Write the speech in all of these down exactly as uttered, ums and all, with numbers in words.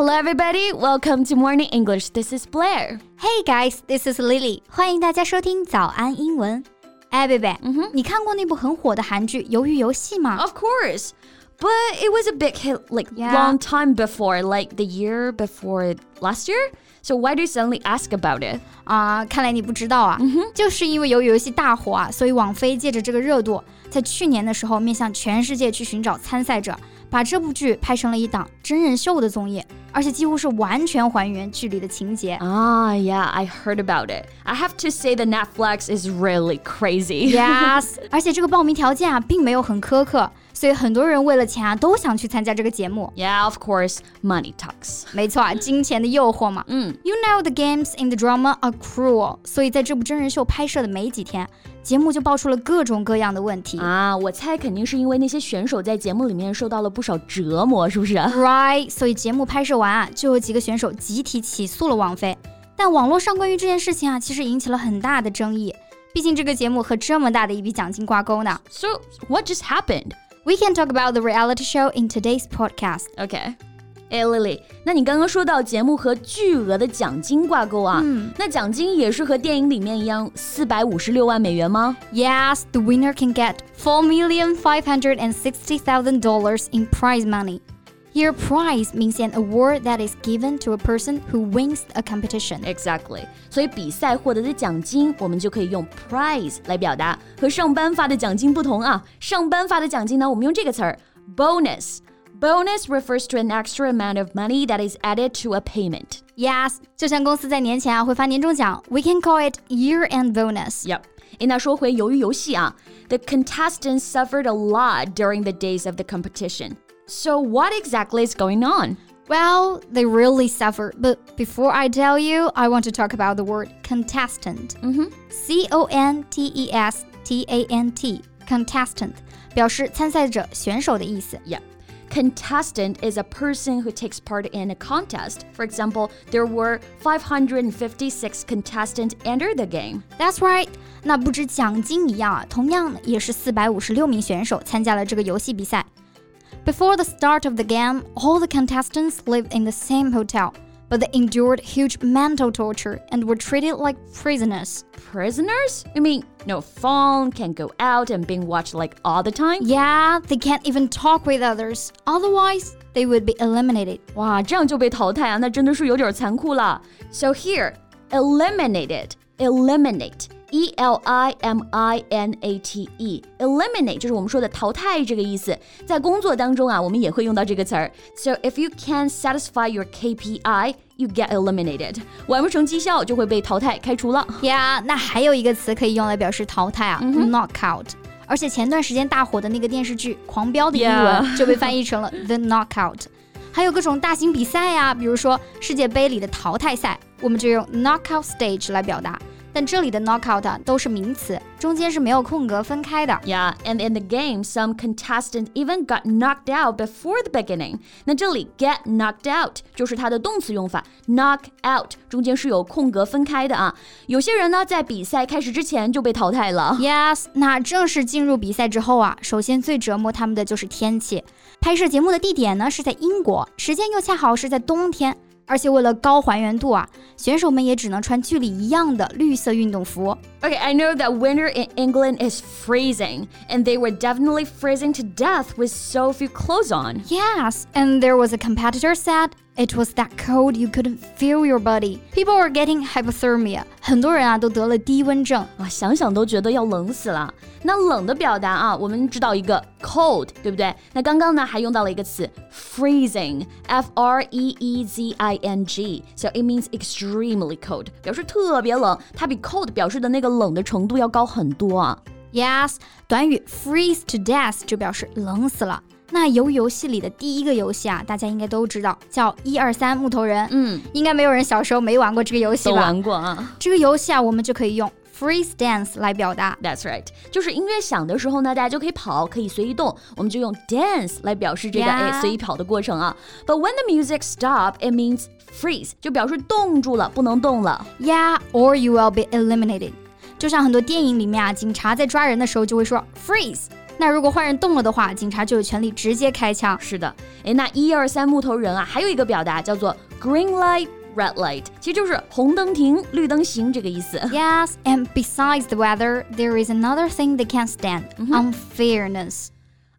Hello everybody, welcome to Morning English. This is Blair. Hey guys, this is Lily. 欢迎大家收听早安英文。哎贝贝，你看过那部很火的韩剧《鱿鱼游戏》吗？ Of course, but it was a big hit like yeah. long time before, like the year before last year. So why do you suddenly ask about it? 啊、uh, 看来你不知道啊、mm-hmm. 就是因为鱿鱼游戏大火啊，所以网飞借着这个热度，在去年的时候面向全世界去寻找参赛者，把这部剧拍成了一档真人秀的综艺，而且几乎是完全还原剧里的情节。Ah, yeah, I heard about it. I have to say that Netflix is really crazy. Yes, 而且这个报名条件啊，并没有很苛刻，所以很多人为了钱啊，都想去参加这个节目。Yeah, of course, money talks. 没错啊，金钱的诱惑嘛。嗯。You know the games in the drama are cruel. 所以在这部真人秀拍摄的没几天，节目就爆出了各种各样的问题啊！我猜肯定是因为那些选手在节目里面受到了不少折磨，是不是 ？Right， 所以节目拍摄完啊，就有几个选手集体起诉了网飞。但网络上关于这件事情啊，其实引起了很大的争议，毕竟这个节目和这么大的一笔奖金挂钩呢。So what just happened? We can talk about the reality show in today's podcast. Okay. 哎 Lily， 那你刚刚说到节目和巨额的奖金挂钩啊、嗯、那奖金也是和电影里面一样四百五十六万美元吗？ Yes, the winner can get four million five hundred sixty thousand dollars in prize money. Here, prize means an award that is given to a person who wins a competition. Exactly. 所以比赛获得的奖金我们就可以用 prize 来表达，和上班发的奖金不同啊。上班发的奖金呢，我们用这个词儿 bonus.Bonus refers to an extra amount of money that is added to a payment. Yes, 就像公司在年前啊会发年终奖 We can call it year-end bonus. Yep. 那说回鱿鱼游戏啊 The contestants suffered a lot during the days of the competition. So what exactly is going on? Well, they really suffered. But before I tell you, I want to talk about the word contestant. Mm-hmm. C O N T E S T A N T, contestant, 表示参赛者选手的意思。Yep.Contestant is a person who takes part in a contest. For example, there were five hundred fifty-six contestants enter the game. That's right. 那不止奖金一样啊，同样也是四百五十六名选手参加了这个游戏比赛。Before the start of the game, all the contestants lived in the same hotel, but they endured huge mental torture and were treated like prisoners. Prisoners? You mean...No phone, can't go out and being watched like all the time? Yeah, they can't even talk with others. Otherwise, they would be eliminated. 哇，这样就被淘汰啊，那真的是有点残酷了。So here, eliminated, eliminate, E L I M I N A T E, eliminate 就是我们说的淘汰这个意思。在工作当中啊，我们也会用到这个词儿。So if you can't satisfy your K P I,You get eliminated. 完不成绩效就会被淘汰开除了。Yeah, 那还有一个词可以用来表示淘汰啊、mm-hmm. Knockout. 而且前段时间大火的那个电视剧《狂飙》的英文、yeah. 就被翻译成了 The Knockout. 还有各种大型比赛啊，比如说世界杯里的淘汰赛，我们就用 Knockout Stage 来表达。但这里的 knockout、啊、都是名词，中间是没有空格分开的。Yeah, and in the game, some contestants even got knocked out before the beginning. 那这里 get knocked out 就是它的动词用法 knock out 中间是有空格分开的啊。有些人呢在比赛开始之前就被淘汰了。Yes, 那正式进入比赛之后啊，首先最折磨他们的就是天气。拍摄节目的地点呢是在英国，时间又恰好是在冬天。而且为了高还原度啊，选手们也只能穿剧里一样的绿色运动服。Okay, I know that winter in England is freezing, and they were definitely freezing to death with so few clothes on. Yes, and there was a competitor said it was that cold you couldn't feel your body. People were getting hypothermia. 很多人啊都得了低温症啊，想想都觉得要冷死了。那冷的表达啊，我们知道一个 cold， 对不对？那刚刚呢还用到了一个词 freezing, F R E E Z I N G, so it means extremely cold, 表示特别冷，它比 cold 表示的那个冷的程度要高很多啊。Yes, 短语 freeze to death 就表示冷死了。那鱿鱼游戏里的第一个游戏啊，大家应该都知道，叫一二三木头人。嗯，应该没有人小时候没玩过这个游戏吧？都玩过啊。这个游戏啊，我们就可以用freeze dance 来表达。That's right. 就是音乐响的时候呢，大家就可以跑，可以随意动，我们就用 dance 来表示这个、yeah. 哎、随意跑的过程啊。But when the music stops, it means freeze, 就表示冻住了，不能动了。Yeah, or you will be eliminated. 就像很多电影里面啊，警察在抓人的时候就会说 freeze。那如果坏人动了的话，警察就有权利直接开枪。是的，诶，那一二三木头人啊，还有一个表达叫做 green light red light， 其实就是红灯停绿灯行这个意思。 Yes, and besides the weather, there is another thing they can't stand、mm-hmm. Unfairness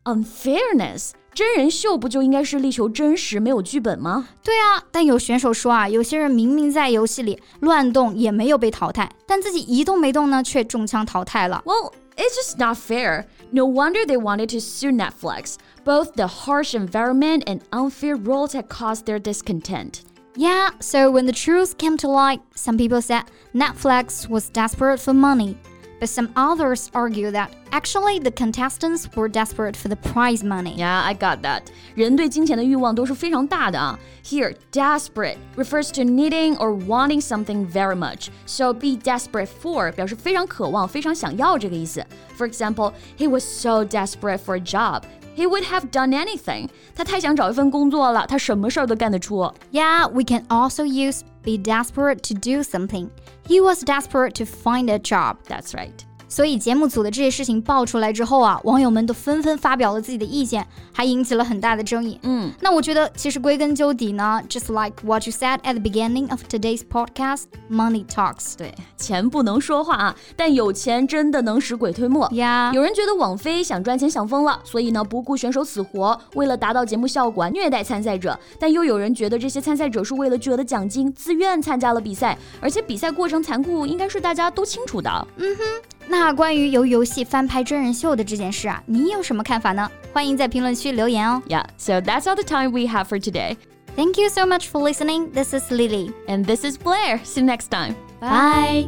Unfairness? 真人秀不就应该是力求真实没有剧本吗？对啊，但有选手说啊，有些人明明在游戏里乱动也没有被淘汰，但自己一动没动呢却中枪淘汰了。 Well, it's just not fair. No wonder they wanted to sue Netflix. Both the harsh environment and unfair rules had caused their discontent. Yeah, so when the truth came to light, some people said Netflix was desperate for money.But some others argue that actually the contestants were desperate for the prize money. Yeah, I got that. 人对金钱的欲望都是非常大的啊。Here, desperate refers to needing or wanting something very much. So be desperate for 表示非常渴望、非常想要这个意思。For example, he was so desperate for a job.He would have done anything. 他太想找一份工作了，他什么事儿都干得出。Yeah, we can also use be desperate to do something. He was desperate to find a job. That's right. 所以节目组的这些事情爆出来之后啊，网友们都纷纷发表了自己的意见，还引起了很大的争议。嗯，那我觉得其实归根究底呢 ，just like what you said at the beginning of today's podcast, money talks. 对，钱不能说话啊，但有钱真的能使鬼推磨。Yeah. 有人觉得网飞想赚钱想疯了，所以呢不顾选手死活，为了达到节目效果虐待参赛者。但又有人觉得这些参赛者是为了巨额的奖金自愿参加了比赛，而且比赛过程残酷应该是大家都清楚的。嗯哼。那关于由游戏翻拍真人秀的这件事啊，你有什么看法呢？欢迎在评论区留言哦。Yeah, so that's all the time we have for today. Thank you so much for listening. This is Lily. And this is Blair. See you next time. Bye. Bye.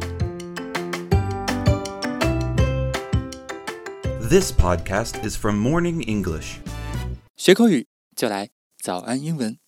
This podcast is from Morning English. 学口语就来早安英文。